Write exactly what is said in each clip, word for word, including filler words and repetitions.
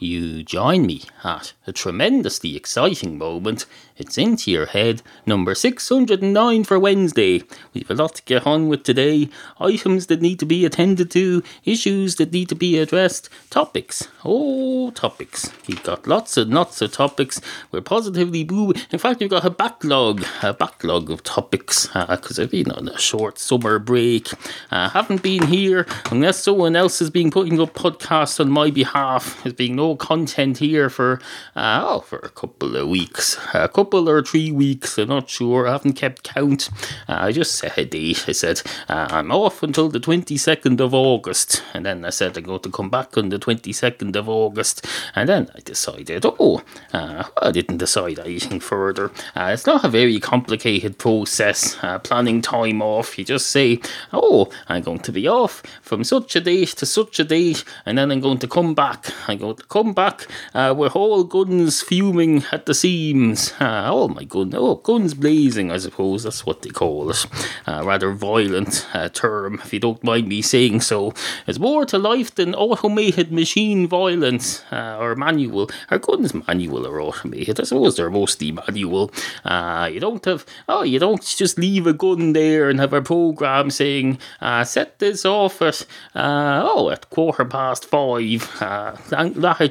You join me at a tremendously exciting moment. It's Into Your Head, number six hundred nine for Wednesday. We've a lot to get on with today. Items that need to be attended to, issues that need to be addressed, topics. Oh, topics. We've got lots and lots of topics. We're positively boo. In fact, we've got a backlog, a backlog of topics, because uh, I've been on a short summer break. I uh, haven't been here unless someone else has been putting up podcasts on my behalf. There's been no content here for uh, oh, for a couple of weeks, a couple or three weeks. I'm not sure. I haven't kept count. Uh, I just set a date. I said uh, I'm off until the twenty-second of August, and then I said I'm going to come back on the twenty-second of August, and then I decided. Oh, uh, I didn't decide anything further. Uh, it's not a very complicated process. Uh, planning time off. You just say, oh, I'm going to be off from such a date to such a date, and then I'm going to come back. I'm going to come Come back uh, with all guns fuming at the seams. Uh, oh my goodness, oh, guns blazing, I suppose that's what they call it. Uh, rather violent uh, term, if you don't mind me saying so. There's more to life than automated machine violence uh, or manual. Are guns manual or automated? I suppose they're mostly manual. Uh, you don't have, oh, you don't just leave a gun there and have a program saying, uh, set this off at, uh, oh, at quarter past five. Uh, that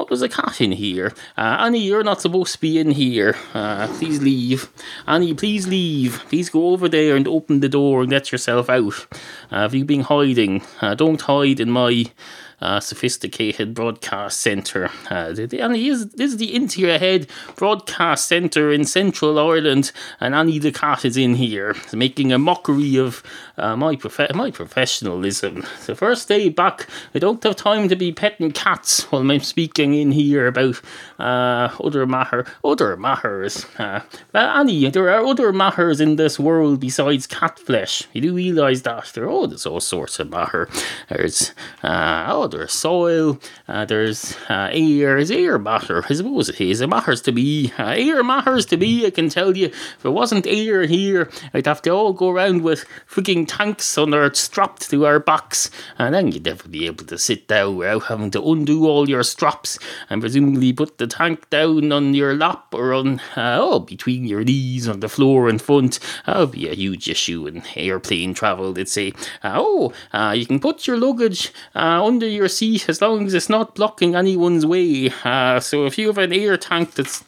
oh, there's a cat in here. Uh, Annie, you're not supposed to be in here. Uh, please leave. Annie, please leave. Please go over there and open the door and let yourself out. Uh, have you been hiding? Uh, don't hide in my uh, sophisticated broadcast centre. Uh, Annie, is, this is the Into Your Head broadcast centre in Central Ireland, and Annie the cat is in here, making a mockery of uh, my, prof- my professionalism. The first day back, I don't have time to be petting cats while I'm speaking in here about uh, other matter, other matters. Uh, Annie, there are other matters in this world besides cat flesh. You do realise that there oh, there's all sorts of matter. There's uh, oh, there's soil. Uh, there's uh, air. Is air matter? I suppose it is. It matters to me. Uh, air matters to me. I can tell you. If it wasn't air here, I'd have to all go around with freaking tanks on our strapped to our backs, and then you'd never be able to sit down without having to undo all your straps and presumably put the tank down on your lap or on uh, oh between your knees on the floor in front. That'll be a huge issue in airplane travel. They'd say uh, oh uh, you can put your luggage uh, under your seat as long as it's not blocking anyone's way. Uh, so if you have an air tank that's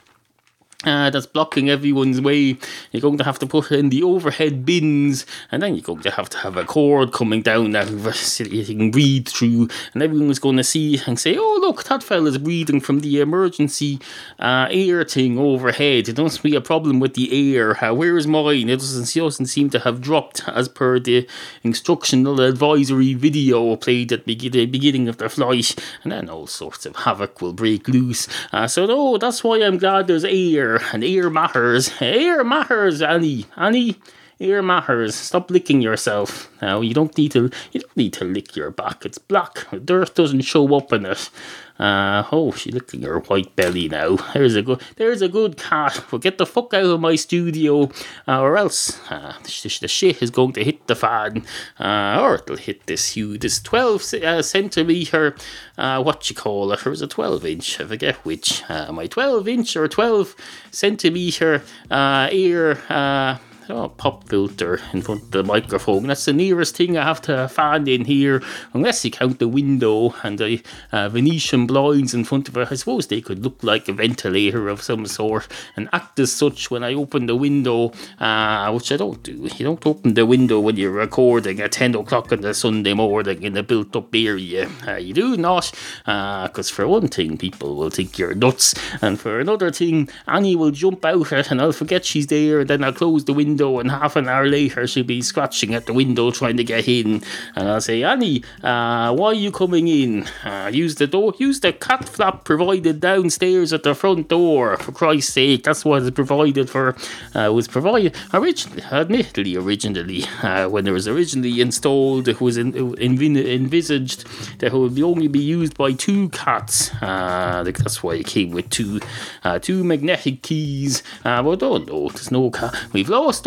Uh, that's blocking everyone's way, you're going to have to put it in the overhead bins, and then you're going to have to have a cord coming down out of it so you can breathe through, and everyone's going to see and say, oh look, that fella's breathing from the emergency uh, air thing overhead. It must be a problem with the air. Uh, where is mine? It doesn't, it doesn't seem to have dropped as per the instructional advisory video played at the beginning of the flight, and then all sorts of havoc will break loose. Uh, so no, that's why I'm glad there's air. And air matters. Air matters, Annie. Annie, air matters. Stop licking yourself. Now you don't need to. You don't need to lick your back. It's black. Dirt doesn't show up in it. Uh, oh, she's licking her white belly now. There's a good, there's a good cat. Well, get the fuck out of my studio, uh, or else uh, the, the shit is going to hit the fan, uh, or it'll hit this huge, this twelve uh, centimetre, uh, what you call it, or is it twelve inch? I forget which. Uh, my twelve inch or twelve centimetre uh, ear. Uh, Oh, pop filter in front of the microphone. That's the nearest thing I have to a fan in here, unless you count the window and the uh, Venetian blinds in front of it. I suppose they could look like a ventilator of some sort and act as such when I open the window, uh, which I don't do. You don't open the window when you're recording at ten o'clock on the Sunday morning in a built-up area. Uh, you do not, because uh, for one thing, people will think you're nuts, and for another thing, Annie will jump out at and I'll forget she's there, and then I'll close the window, and half an hour later she'll be scratching at the window trying to get in, and I'll say, Annie, uh, why are you coming in? Uh, use the door, use the cat flap provided downstairs at the front door, for Christ's sake. That's what it's provided for. Uh, was provided originally, admittedly originally uh, when it was originally installed, it was in, in, envisaged that it would only be used by two cats. Uh, that's why it came with two uh, two magnetic keys, uh, but I don't know, there's no cat. We've lost almost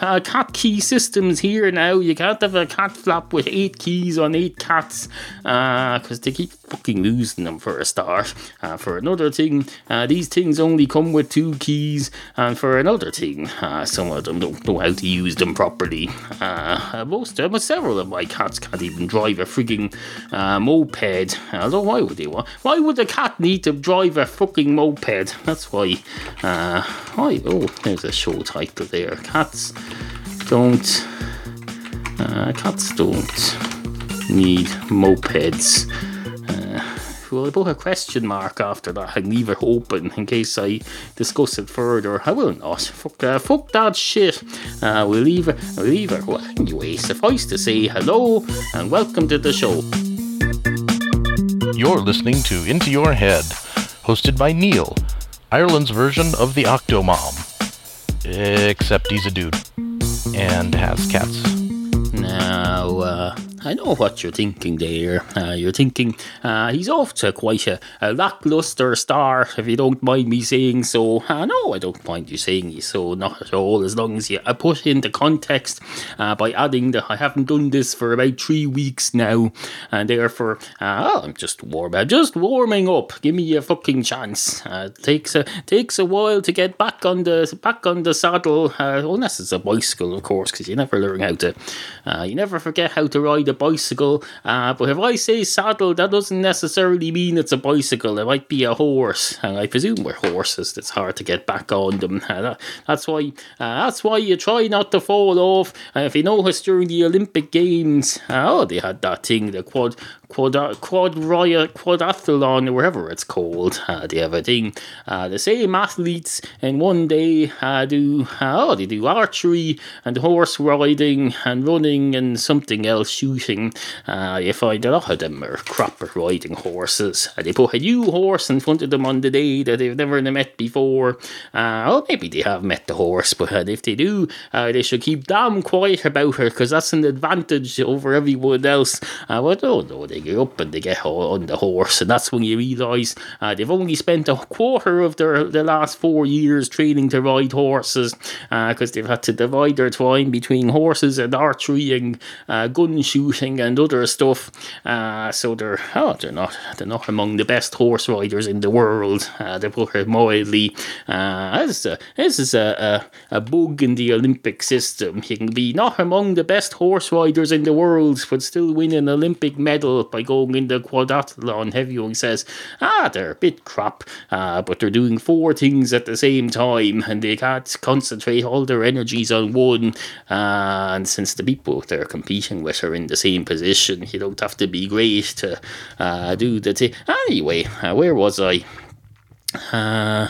all uh, cat key systems here now. You can't have a cat flap with eight keys on eight cats because uh, they keep fucking losing them for a start. Uh, for another thing, uh, these things only come with two keys, and for another thing, uh, some of them don't know how to use them properly. Uh, most of them, but several of my cats can't even drive a frigging uh, moped. Although why would they want? Why would a cat need to drive a fucking moped? That's why. Uh, why? Oh, there's a show title there. Cats don't. Uh, cats don't need mopeds. Uh, Well, I put a question mark after that and leave it open in case I discuss it further. I will not. Fuck, uh, fuck that shit. Uh, we'll leave it. We'll leave it. Well, anyway, suffice to say hello and welcome to the show. You're listening to Into Your Head, hosted by Neal, Ireland's version of the Octomom. Except he's a dude and has cats. Now, uh, I know what you're thinking there. Uh, you're thinking uh, he's off to quite a, a lackluster start, if you don't mind me saying so. Uh, no, I don't mind you saying so, not at all, as long as you I put into context uh, by adding that I haven't done this for about three weeks now, and therefore, uh, oh, I'm just warm, I'm just warming up. Give me a fucking chance. Uh, it takes a takes a while to get back on the back on the saddle, uh, unless it's a bicycle, of course, because you never learn how to. Uh, you never forget how to ride a bicycle, uh, but if I say saddle, that doesn't necessarily mean it's a bicycle. It might be a horse, and I presume we're horses. It's hard to get back on them. Uh, that, that's why. Uh, that's why you try not to fall off. Uh, if you notice during the Olympic Games, uh, oh, they had that thing, the quad, quad, quad quadathlon, or whatever it's called. Uh, they have a thing. Uh, the same athletes in one day uh, do. Uh, oh, they do archery and horse riding and running and something else, shooting. Uh, you find a lot of them are crap at riding horses. Uh, they put a new horse in front of them on the day that they've never met before. Uh, or maybe they have met the horse, but uh, if they do, uh, they should keep damn quiet about her, because that's an advantage over everyone else. Uh, but oh no, they get up and they get on the horse, and that's when you realise uh, they've only spent a quarter of their the last four years training to ride horses, because uh, they've had to divide their time between horses and archery and uh, gun shooting and other stuff, uh, so they're oh, they're not they're not among the best horse riders in the world. Uh, they put it mildly. Uh, this is, a, this is a, a a bug in the Olympic system. You can be not among the best horse riders in the world, but still win an Olympic medal by going in the quadathlon. Everyone says, ah, they're a bit crap, uh, but they're doing four things at the same time, and they can't concentrate all their energies on one. Uh, and since the people they're competing with are in the same position, you don't have to be great to uh, do the thing. Anyway, uh, where was I? Uh...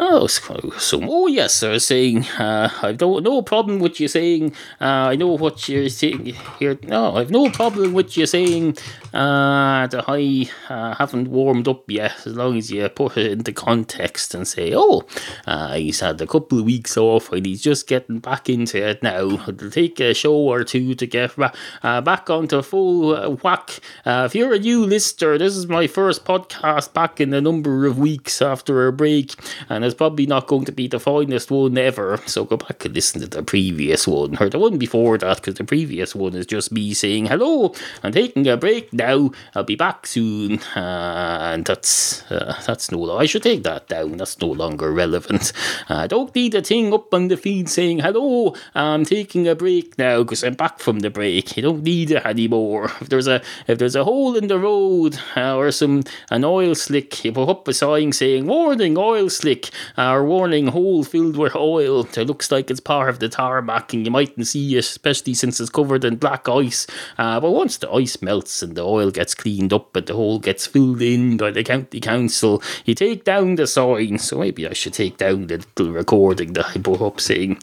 Oh, so, oh yes, I was saying, uh, I've no, no problem with you saying, uh, I know what you're saying here. No, I've no problem with you saying uh, that I uh, haven't warmed up yet, as long as you put it into context and say, oh, uh, he's had a couple of weeks off and he's just getting back into it now. It'll take a show or two to get ra- uh, back onto full uh, whack. Uh, if you're a new listener, this is my first podcast back in a number of weeks after a break, and it's probably not going to be the finest one ever, so go back and listen to the previous one, or the one before that, because the previous one is just me saying hello, I'm taking a break now, I'll be back soon, uh, and that's uh, that's no, I should take that down, that's no longer relevant. I uh, don't need a thing up on the feed saying hello, I'm taking a break now, because I'm back from the break, you don't need it anymore. If there's a if there's a hole in the road, uh, or some an oil slick, you put up a sign saying, warning, oil slick, our warning hole filled with oil. It looks like it's part of the tarmac and you mightn't see it, especially since it's covered in black ice. Uh, but once the ice melts and the oil gets cleaned up and the hole gets filled in by the county council, you take down the sign. So maybe I should take down the little recording that I put up saying,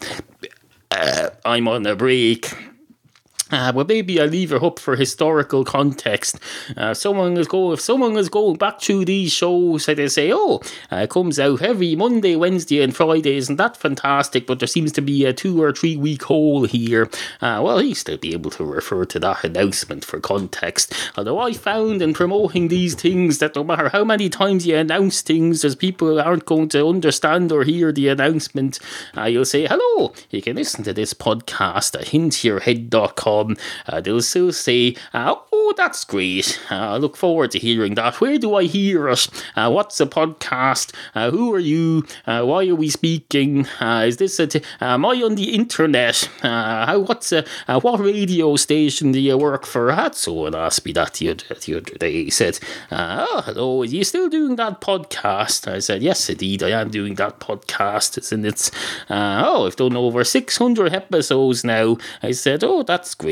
uh, I'm on a break. Uh, well, maybe I leave it up for historical context. Uh, someone is go if someone is going back to these shows, they say, "Oh, uh, it comes out every Monday, Wednesday, and Friday. Isn't that fantastic?" But there seems to be a two or three week hole here. Uh, well, he'll still be able to refer to that announcement for context. Although I found in promoting these things that no matter how many times you announce things, there's people who aren't going to understand or hear the announcement. Uh, you'll say, "Hello, you can listen to this podcast at hint your head dot com." Uh, they'll still say, uh, oh, that's great. Uh, I look forward to hearing that. Where do I hear it? Uh, what's a podcast? Uh, who are you? Uh, why are we speaking? Uh, is this a t- am I on the internet? Uh, how, what's a, uh, what radio station do you work for? I had someone asked me that the other, the other day. He said, uh, oh, hello, are you still doing that podcast? I said, yes, indeed, I am doing that podcast. It's in its, uh, oh, I've done over six hundred episodes now. I said, oh, that's great.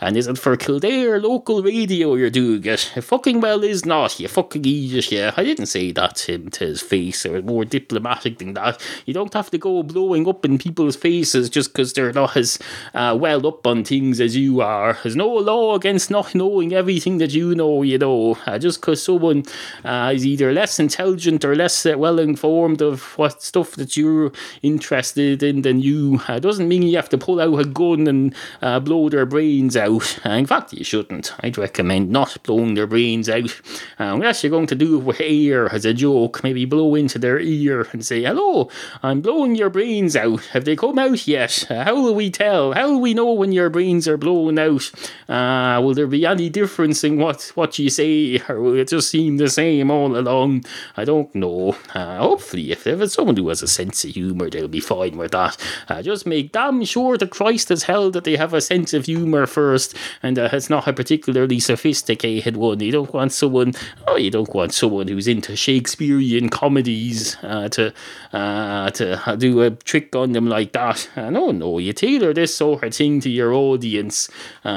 And is it for Kildare local radio you're doing it? It fucking well is not, you fucking idiot, yeah. I didn't say that to him, to his face. It was more diplomatic than that. You don't have to go blowing up in people's faces just because they're not as uh, well up on things as you are. There's no law against not knowing everything that you know, you know. Uh, just because someone uh, is either less intelligent or less uh, well informed of what stuff that you're interested in than you, uh, doesn't mean you have to pull out a gun and uh, blow their brains out. In fact, you shouldn't. I'd recommend not blowing their brains out unless you're going to do it with air as a joke. Maybe blow into their ear and say, hello, I'm blowing your brains out. Have they come out yet? Uh, how will we tell? How will we know when your brains are blown out? Uh, will there be any difference in what, what you say, or will it just seem the same all along? I don't know. Uh, hopefully, if there's someone who has a sense of humour, they'll be fine with that. Uh, just make damn sure to Christ as hell that they have a sense of humour Humour first, and uh, it's not a particularly sophisticated one. You don't want someone, oh, you don't want someone who's into Shakespearean comedies uh, to uh, to do a trick on them like that. Uh, no, no, you tailor this sort of thing to your audience. Uh,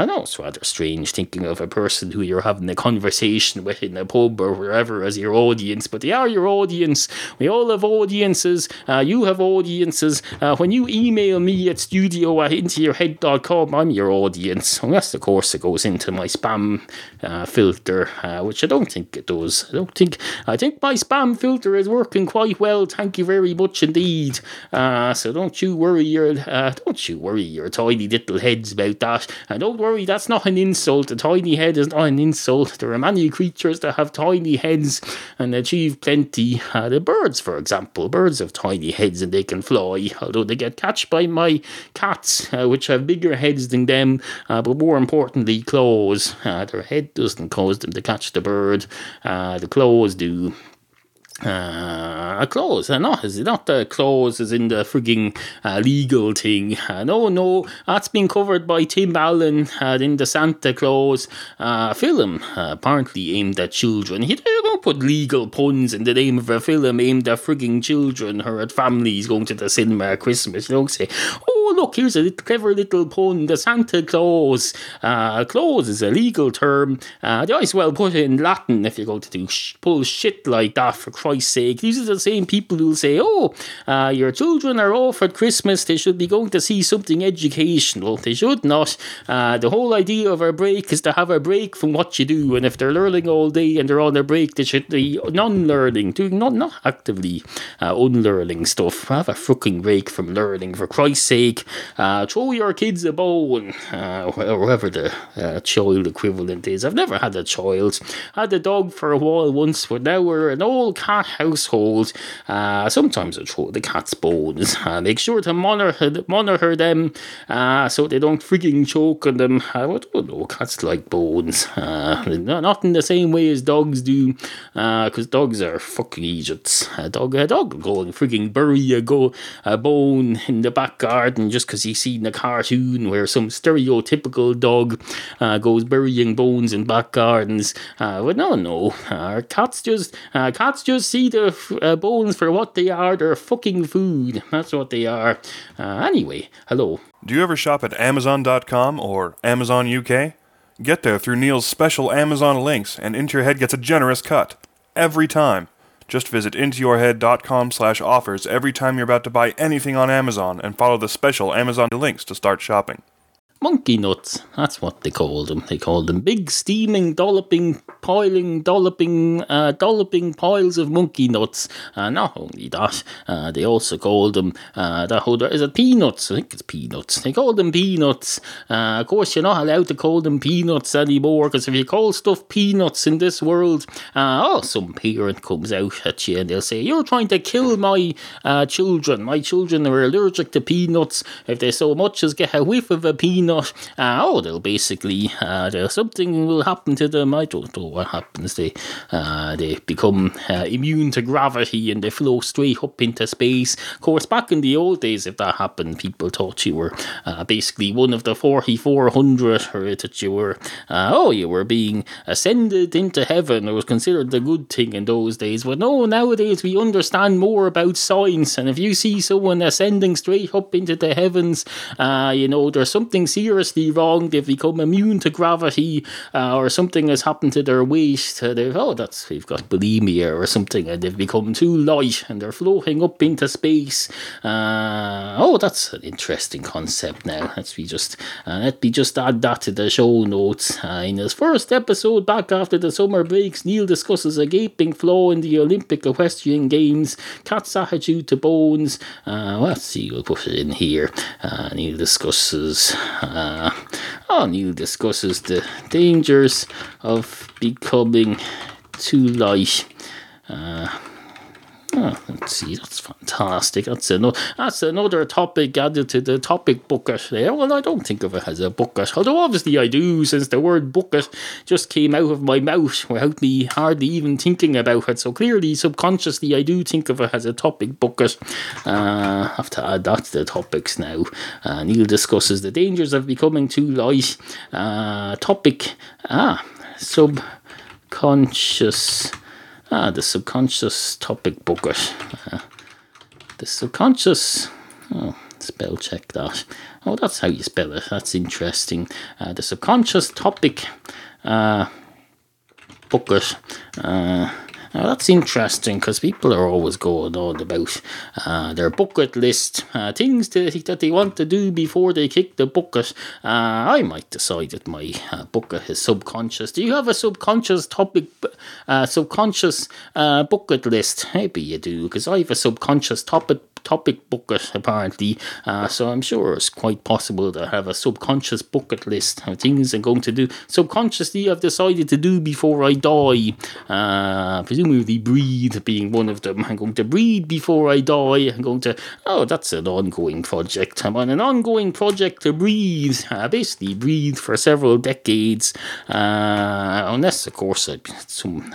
I know it's rather strange thinking of a person who you're having a conversation with in a pub or wherever as your audience, but they are your audience. We all have audiences. Uh, you have audiences. Uh, when you email me at studio at into your head dot com. I'm your audience, unless of course it goes into my spam uh, filter, uh, which I don't think it does. I don't think I think my spam filter is working quite well. Thank you very much indeed. Uh, so don't you worry your uh, don't you worry your tiny little heads about that. And don't worry, that's not an insult. A tiny head is not an insult. There are many creatures that have tiny heads and achieve plenty. Uh, the birds, for example, birds have tiny heads and they can fly. Although they get catched by my cats, uh, which have bigger heads than them, uh, but more importantly, claws. Uh, their head doesn't cause them to catch the bird. Uh, the claws do. Uh, claws, uh, not, not the claws as in the frigging uh, legal thing. Uh, no, no, that's been covered by Tim Allen uh, in the Santa Claus uh, film, uh, apparently aimed at children. He don't put legal puns in the name of a film aimed at frigging children or at families going to the cinema at Christmas. You don't say, oh, look, here's a little, clever little pun, the Santa Claus. Uh, clause is a legal term. Uh, they always well put it in Latin if you're going to do sh- pull shit like that for Christmas. Christ's sake. These are the same people who say, oh, uh, your children are off at Christmas, they should be going to see something educational. They should not. Uh, the whole idea of a break is to have a break from what you do, and if they're learning all day and they're on a break, they should be non-learning, doing not, not actively uh, unlearning stuff. Have a fucking break from learning, for Christ's sake. Uh, throw your kids a bone, uh, or whatever the uh, child equivalent is. I've never had a child. I had a dog for a while once, but now we're an old cat household. Uh, sometimes I throw the cat's bones. Uh, make sure to monitor monitor them uh, so they don't freaking choke on them. I don't know, cats like bones. Uh, not in the same way as dogs do, because uh, dogs are fucking idiots. A dog, a dog will go and freaking bury a, go, a bone in the back garden just because he's seen a cartoon where some stereotypical dog uh, goes burying bones in back gardens. Uh, but no, no. Uh, cats just, uh, cats just see the uh, bones for what they are. They're fucking food. That's what they are. Uh, anyway, hello. Do you ever shop at Amazon dot com or Amazon U K? Get there through Neal's special Amazon links, and Into Your Head gets a generous cut. Every time. Just visit into your head dot com slash offers every time you're about to buy anything on Amazon and follow the special Amazon links to start shopping. Monkey nuts, that's what they called them. They called them big, steaming, dolloping, piling, dolloping, uh, dolloping piles of monkey nuts. Uh, not only that, uh, they also called them, uh, the other, is it peanuts? I think it's peanuts. They called them peanuts. Uh, of course, you're not allowed to call them peanuts anymore, because if you call stuff peanuts in this world, uh, oh, some parent comes out at you and they'll say, you're trying to kill my uh, children. My children are allergic to peanuts. If they so much as get a whiff of a peanut, Not, uh, oh, they'll basically, uh, there's something will happen to them. I don't know what happens. They, uh, they become uh, immune to gravity and they flow straight up into space. Of course, back in the old days, if that happened, people thought you were uh, basically one of the forty-four hundred, or that you were, uh, oh, you were being ascended into heaven. It was considered the good thing in those days. But no, nowadays we understand more about science. And if you see someone ascending straight up into the heavens, uh, you know, there's something seriously wrong. They've become immune to gravity, uh, or something has happened to their waist. Uh, they've oh, that's they've got bulimia or something, and they've become too light and they're floating up into space. Uh, oh, that's an interesting concept. Now let's be just uh, let me just add that to the show notes. Uh, in his first episode back after the summer breaks, Neal discusses a gaping flaw in the Olympic equestrian games: cat's attitude to bones. Uh, let's see, we'll put it in here. Uh, Neal discusses. Uh, oh, Neal discusses the dangers of becoming too light. Uh, oh, let's see, that's fantastic. That's another, that's another topic added to the topic bucket there. Well, I don't think of it as a bucket, although obviously I do, since the word bucket just came out of my mouth without me hardly even thinking about it. So clearly, subconsciously, I do think of it as a topic bucket. Uh, I have to add that to the topics now. Uh, Neal discusses the dangers of becoming too light. Uh, topic, ah, subconscious. Ah, the subconscious topic bucket. Uh, the subconscious... Oh, spell check that. Oh, that's how you spell it. That's interesting. Uh, the subconscious topic uh, bucket. Uh, now, that's interesting, because people are always going on about uh, their bucket list. Uh, things to, that they want to do before they kick the bucket. Uh, I might decide that my uh, bucket is subconscious. Do you have a subconscious topic, uh, subconscious uh, bucket list? Maybe you do, because I have a subconscious topic topic bucket, apparently. Uh, so I'm sure it's quite possible to have a subconscious bucket list of things I'm going to do subconsciously I've decided to do before I die. Uh, presumably breathe being one of them. I'm going to breathe before I die. I'm going to oh that's an ongoing project. I'm on an ongoing project to breathe. Uh, basically breathe for several decades, uh, unless of course I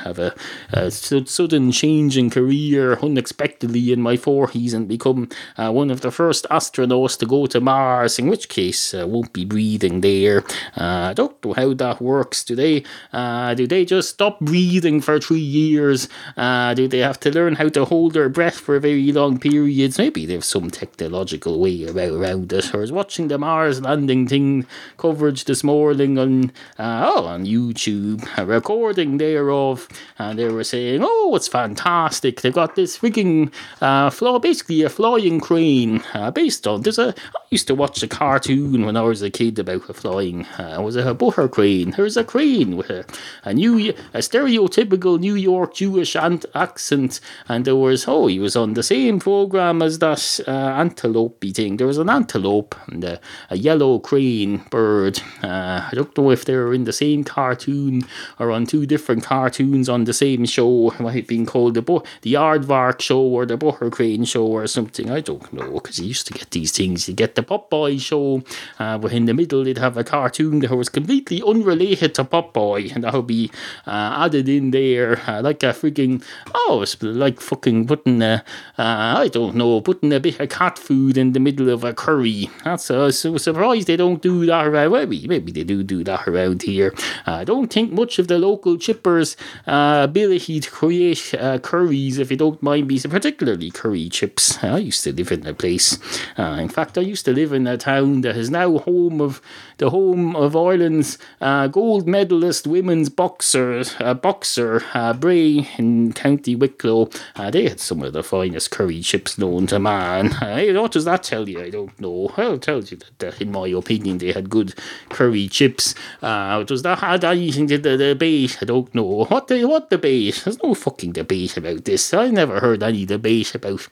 have a, a sudden change in career unexpectedly in my forties and become uh, one of the first astronauts to go to Mars, in which case I uh, won't be breathing there. Uh, I don't know how that works. Do they, uh, do they just stop breathing for three years? Uh, do they have to learn how to hold their breath for very long periods? Maybe there's some technological way around it. I was watching the Mars landing thing coverage this morning on uh, oh, on YouTube, a recording thereof, and they were saying, oh, it's fantastic. They've got this freaking uh, flaw, basically a flying crane, uh, based on there's a I used to watch a cartoon when I was a kid about a flying uh, was it a butter crane? There's a crane with a, a new a stereotypical New York Jewish ant- accent, and there was oh he was on the same program as that uh, antelope-y thing. There was an antelope and a, a yellow crane bird. uh, I don't know if they were in the same cartoon or on two different cartoons on the same show. It might have been called the, bu- the Aardvark show or the butter crane show or something. I don't know, because you used to get these things. You get the Popeye show, uh, but in the middle they'd have a cartoon that was completely unrelated to Popeye, and that would be uh, added in there, uh, like a freaking oh it's like fucking putting a uh, I don't know putting a bit of cat food in the middle of a curry. That's uh, so surprised they don't do that around. Maybe, maybe they do do that around here. uh, I don't think much of the local chippers uh, ability to create uh, curries, if you don't mind me, particularly curry chips. I used to live in a place. Uh, in fact, I used to live in a town that is now home of the home of Ireland's uh, gold medalist women's boxers, uh, boxer uh, Bray in County Wicklow. Uh, they had some of the finest curry chips known to man. Uh, hey, what does that tell you? I don't know. Well, it tells you that, uh, in my opinion, they had good curry chips. Uh, does that add anything to the debate? I don't know. What the, what debate? There's no fucking debate about this. I never heard any debate about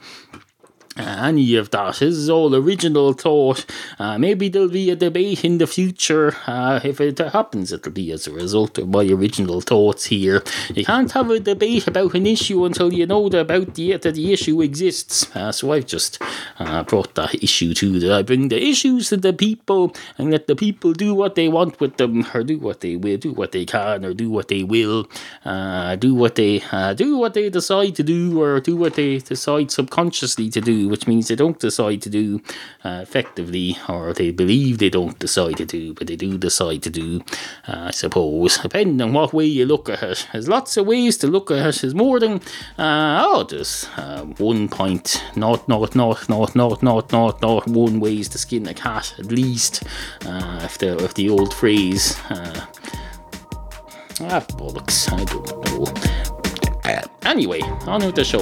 Uh, any of that. This is all original thought. Uh, maybe there'll be a debate in the future. Uh, if it happens, it'll be as a result of my original thoughts here. You can't have a debate about an issue until you know about the, that the issue exists. Uh, so I've just uh, brought that issue to that. I bring the issues to the people and let the people do what they want with them, or do what they will, do what they can, or do what they will, uh, do what they uh, do what they decide to do, or do what they decide subconsciously to do. Which means they don't decide to do uh, effectively, or they believe they don't decide to do, but they do decide to do, uh, I suppose, depending on what way you look at it. There's lots of ways to look at it. There's more than uh, oh, there's uh, one point not not not not not not not not one ways to skin a cat at least, uh, if the if the old phrase. Uh, ah, bollocks! I don't know. Uh, anyway, on with the show.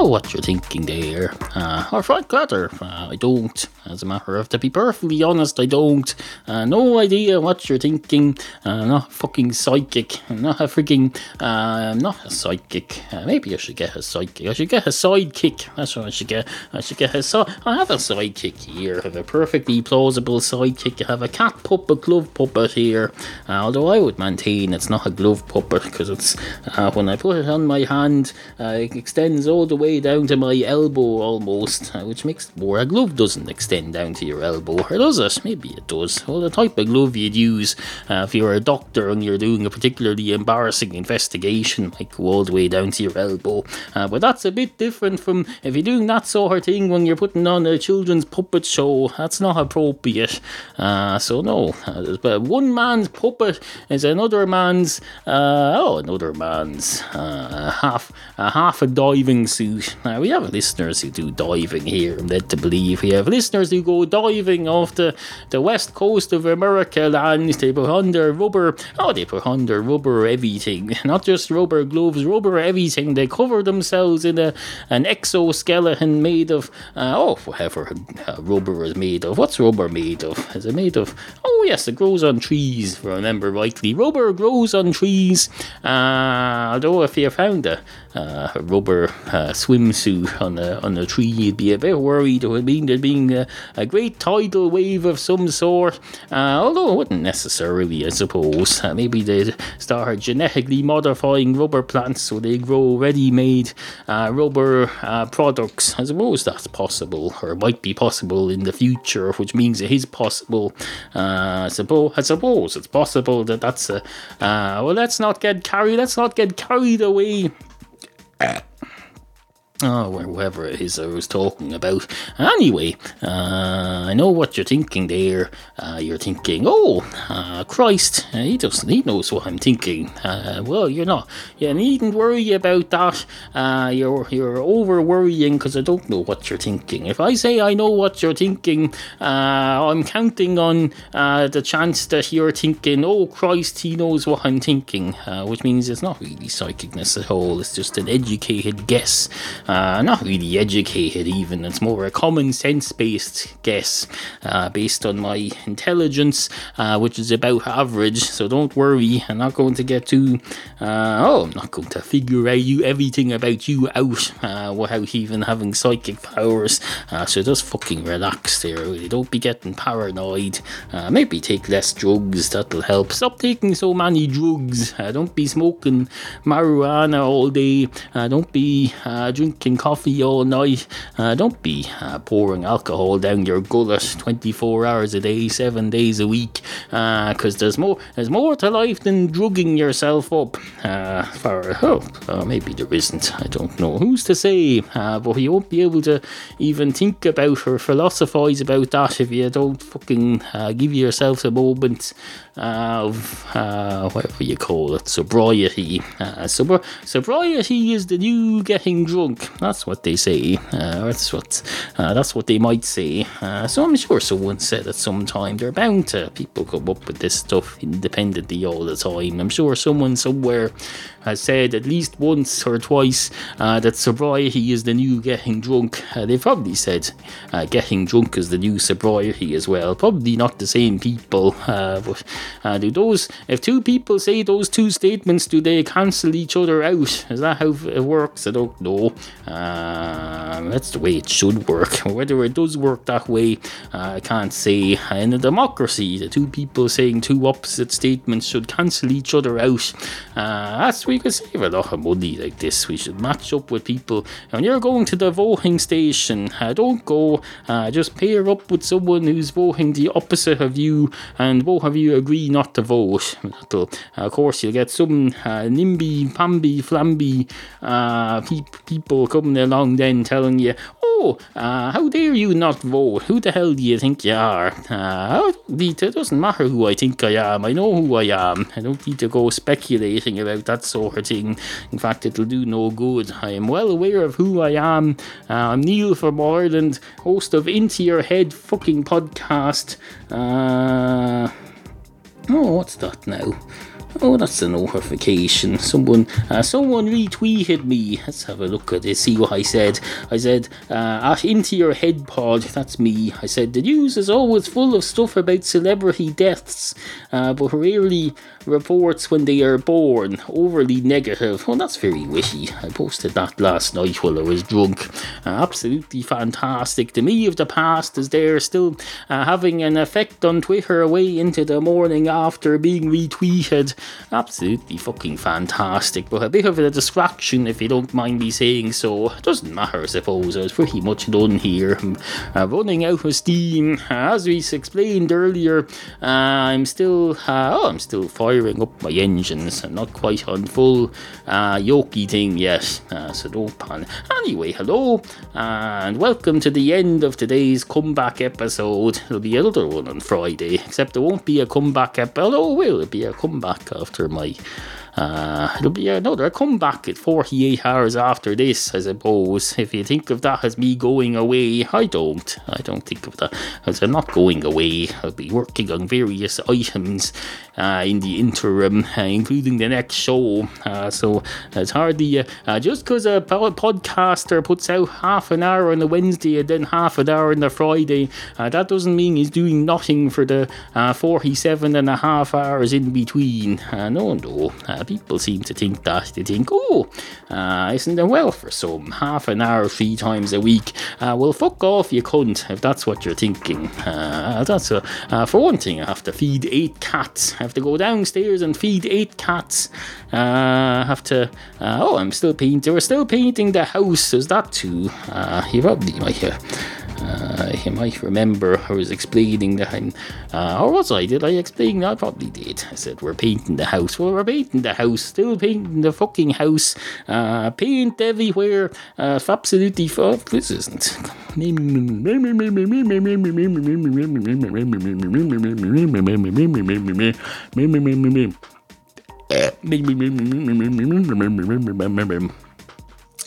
Know what you're thinking there, uh, or Frank Clatter, uh, I don't, as a matter of, to be perfectly honest, I don't, uh, no idea what you're thinking. uh, I'm not fucking psychic, I'm not a freaking, uh, I'm not a psychic, uh, maybe I should get a psychic, I should get a sidekick, that's what I should get, I should get a sidekick, I have a sidekick here, I have a perfectly plausible sidekick, I have a cat puppet, glove puppet here, uh, although I would maintain it's not a glove puppet, because it's, uh, when I put it on my hand, uh, it extends all the way down to my elbow almost, uh, which makes it more. A glove doesn't extend down to your elbow, or does it? Maybe it does. Well, the type of glove you'd use uh, if you're a doctor and you're doing a particularly embarrassing investigation might go all the way down to your elbow, uh, but that's a bit different from if you're doing that sort of thing when you're putting on a children's puppet show. That's not appropriate. Uh, so no, uh, one man's puppet is another man's uh, oh another man's uh, half uh, half a diving suit. Now, we have listeners who do diving here, I'm led to believe. We have listeners who go diving off the, the west coast of America lands. They put on their rubber, oh, they put on their rubber everything. Not just rubber gloves, rubber everything. They cover themselves in a an exoskeleton made of, uh, oh, whatever uh, rubber is made of. What's rubber made of? Is it made of, oh, yes, it grows on trees, if I remember rightly. Rubber grows on trees. Uh, although, if you found a, uh, a rubber uh, swimsuit on a on a tree, you'd be a bit worried. It would mean there'd be a, a great tidal wave of some sort, uh, although it wouldn't necessarily, I suppose. Uh, maybe they'd start genetically modifying rubber plants so they grow ready-made uh, rubber uh, products. I suppose that's possible, or might be possible in the future, which means it is possible. Uh, I, suppose, I suppose it's possible that that's a... Uh, well, let's not get carried, let's not get carried away... Oh, wherever it is I was talking about. Anyway, uh, I know what you're thinking there. Uh, you're thinking, oh, uh, Christ, uh, he doesn't, he knows what I'm thinking. Uh, well, you're not. You needn't worry about that. Uh, you're you're over worrying because I don't know what you're thinking. If I say I know what you're thinking, uh, I'm counting on uh, the chance that you're thinking, oh, Christ, he knows what I'm thinking, uh, which means it's not really psychicness at all. It's just an educated guess. Uh, not really educated even, it's more a common sense based guess, uh, based on my intelligence, uh, which is about average, so don't worry, I'm not going to get too, uh, oh, I'm not going to figure out you everything about you out, uh, without even having psychic powers, uh, so just fucking relax there, really. Don't be getting paranoid, uh, maybe take less drugs, that'll help, stop taking so many drugs, uh, don't be smoking marijuana all day, uh, don't be, uh, drinking drinking coffee all night. Uh, don't be uh, pouring alcohol down your gullet twenty-four hours a day, seven days a week, because uh, there's more there's more to life than drugging yourself up. Uh, for oh, uh, maybe there isn't, I don't know, who's to say, uh, but you won't be able to even think about or philosophise about that if you don't fucking uh, give yourself a moment uh, of uh, whatever you call it, sobriety. Uh, sobri- sobriety is the new getting drunk. That's what they say. Uh, that's what uh, that's what they might say. Uh, so I'm sure someone said at some time. They're bound to people come up with this stuff independently all the time. I'm sure someone somewhere has said at least once or twice uh, that sobriety is the new getting drunk. Uh, they probably said uh, getting drunk is the new sobriety as well. Probably not the same people. Uh, but uh, do those? If two people say those two statements, do they cancel each other out? Is that how it works? I don't know. Uh, that's the way it should work. Whether it does work that way, uh, I can't say. In a democracy, the two people saying two opposite statements should cancel each other out. Uh, that's we could save a lot of money like this. We should match up with people. When you're going to the voting station, uh, don't go. Uh, just pair up with someone who's voting the opposite of you, and both of you agree not to vote. Uh, of course, you'll get some uh, NIMBY, PAMBY, FLAMBY uh, pe- people coming along then telling you, oh, uh, how dare you not vote? Who the hell do you think you are? Uh, it doesn't matter who I think I am. I know who I am. I don't need to go speculating about that sort of thing. In fact, it'll do no good. I am well aware of who I am. Uh, I'm Neal from Ireland, host of Into Your Head fucking podcast. Uh, oh, what's that now? Oh, that's a notification. Someone uh, someone retweeted me. Let's have a look at it, see what I said. I said, uh, at Into Your Head Pod, that's me. I said, the news is always full of stuff about celebrity deaths, uh, but rarely reports when they are born. Overly negative. Well, that's very witty. I posted that last night while I was drunk. Uh, absolutely fantastic. The me of the past is there still uh, having an effect on Twitter way into the morning after being retweeted. Absolutely fucking fantastic, but a bit of a distraction, if you don't mind me saying so. It doesn't matter, I suppose. I was pretty much done here. I'm uh, running out of steam. As we explained earlier, uh, I'm still uh, oh, I'm still firing up my engines. I'm not quite on full uh, yolky thing yet, uh, so don't panic. Anyway, hello, and welcome to the end of today's comeback episode. There'll be another one on Friday, except there won't be a comeback episode. Oh, will it be a comeback after my uh, it'll be another comeback at forty-eight hours after this, I suppose, if you think of that as me going away. I don't I don't think of that as I'm not going away. I'll be working on various items uh, in the interim, uh, including the next show, uh, so it's hardly uh, uh, just because a podcaster puts out half an hour on a Wednesday and then half an hour on a Friday, uh, that doesn't mean he's doing nothing for the uh, forty-seven and a half hours in between. uh, no no uh, People seem to think that. They think, oh, uh, isn't there well for some half an hour three times a week? Uh, well, fuck off, you cunt, if that's what you're thinking. Uh, that's a, uh, for one thing, I have to feed eight cats. I have to go downstairs and feed eight cats. Uh, I have to, uh, oh, I'm still painting. We're still painting the house. Is that too? Uh, you probably might hear. Uh, you might remember I was explaining that I'm, uh, or was I, did I explain? I probably did. I said we're painting the house. Well, we're painting the house, still painting the fucking house, uh, paint everywhere, uh, absolutely, fuck, this isn't.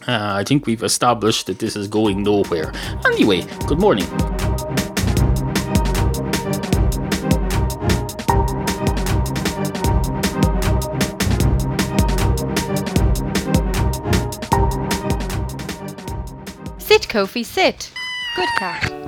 Uh, I think we've established that this is going nowhere. Anyway, good morning. Sit, Kofi, sit. Good cat.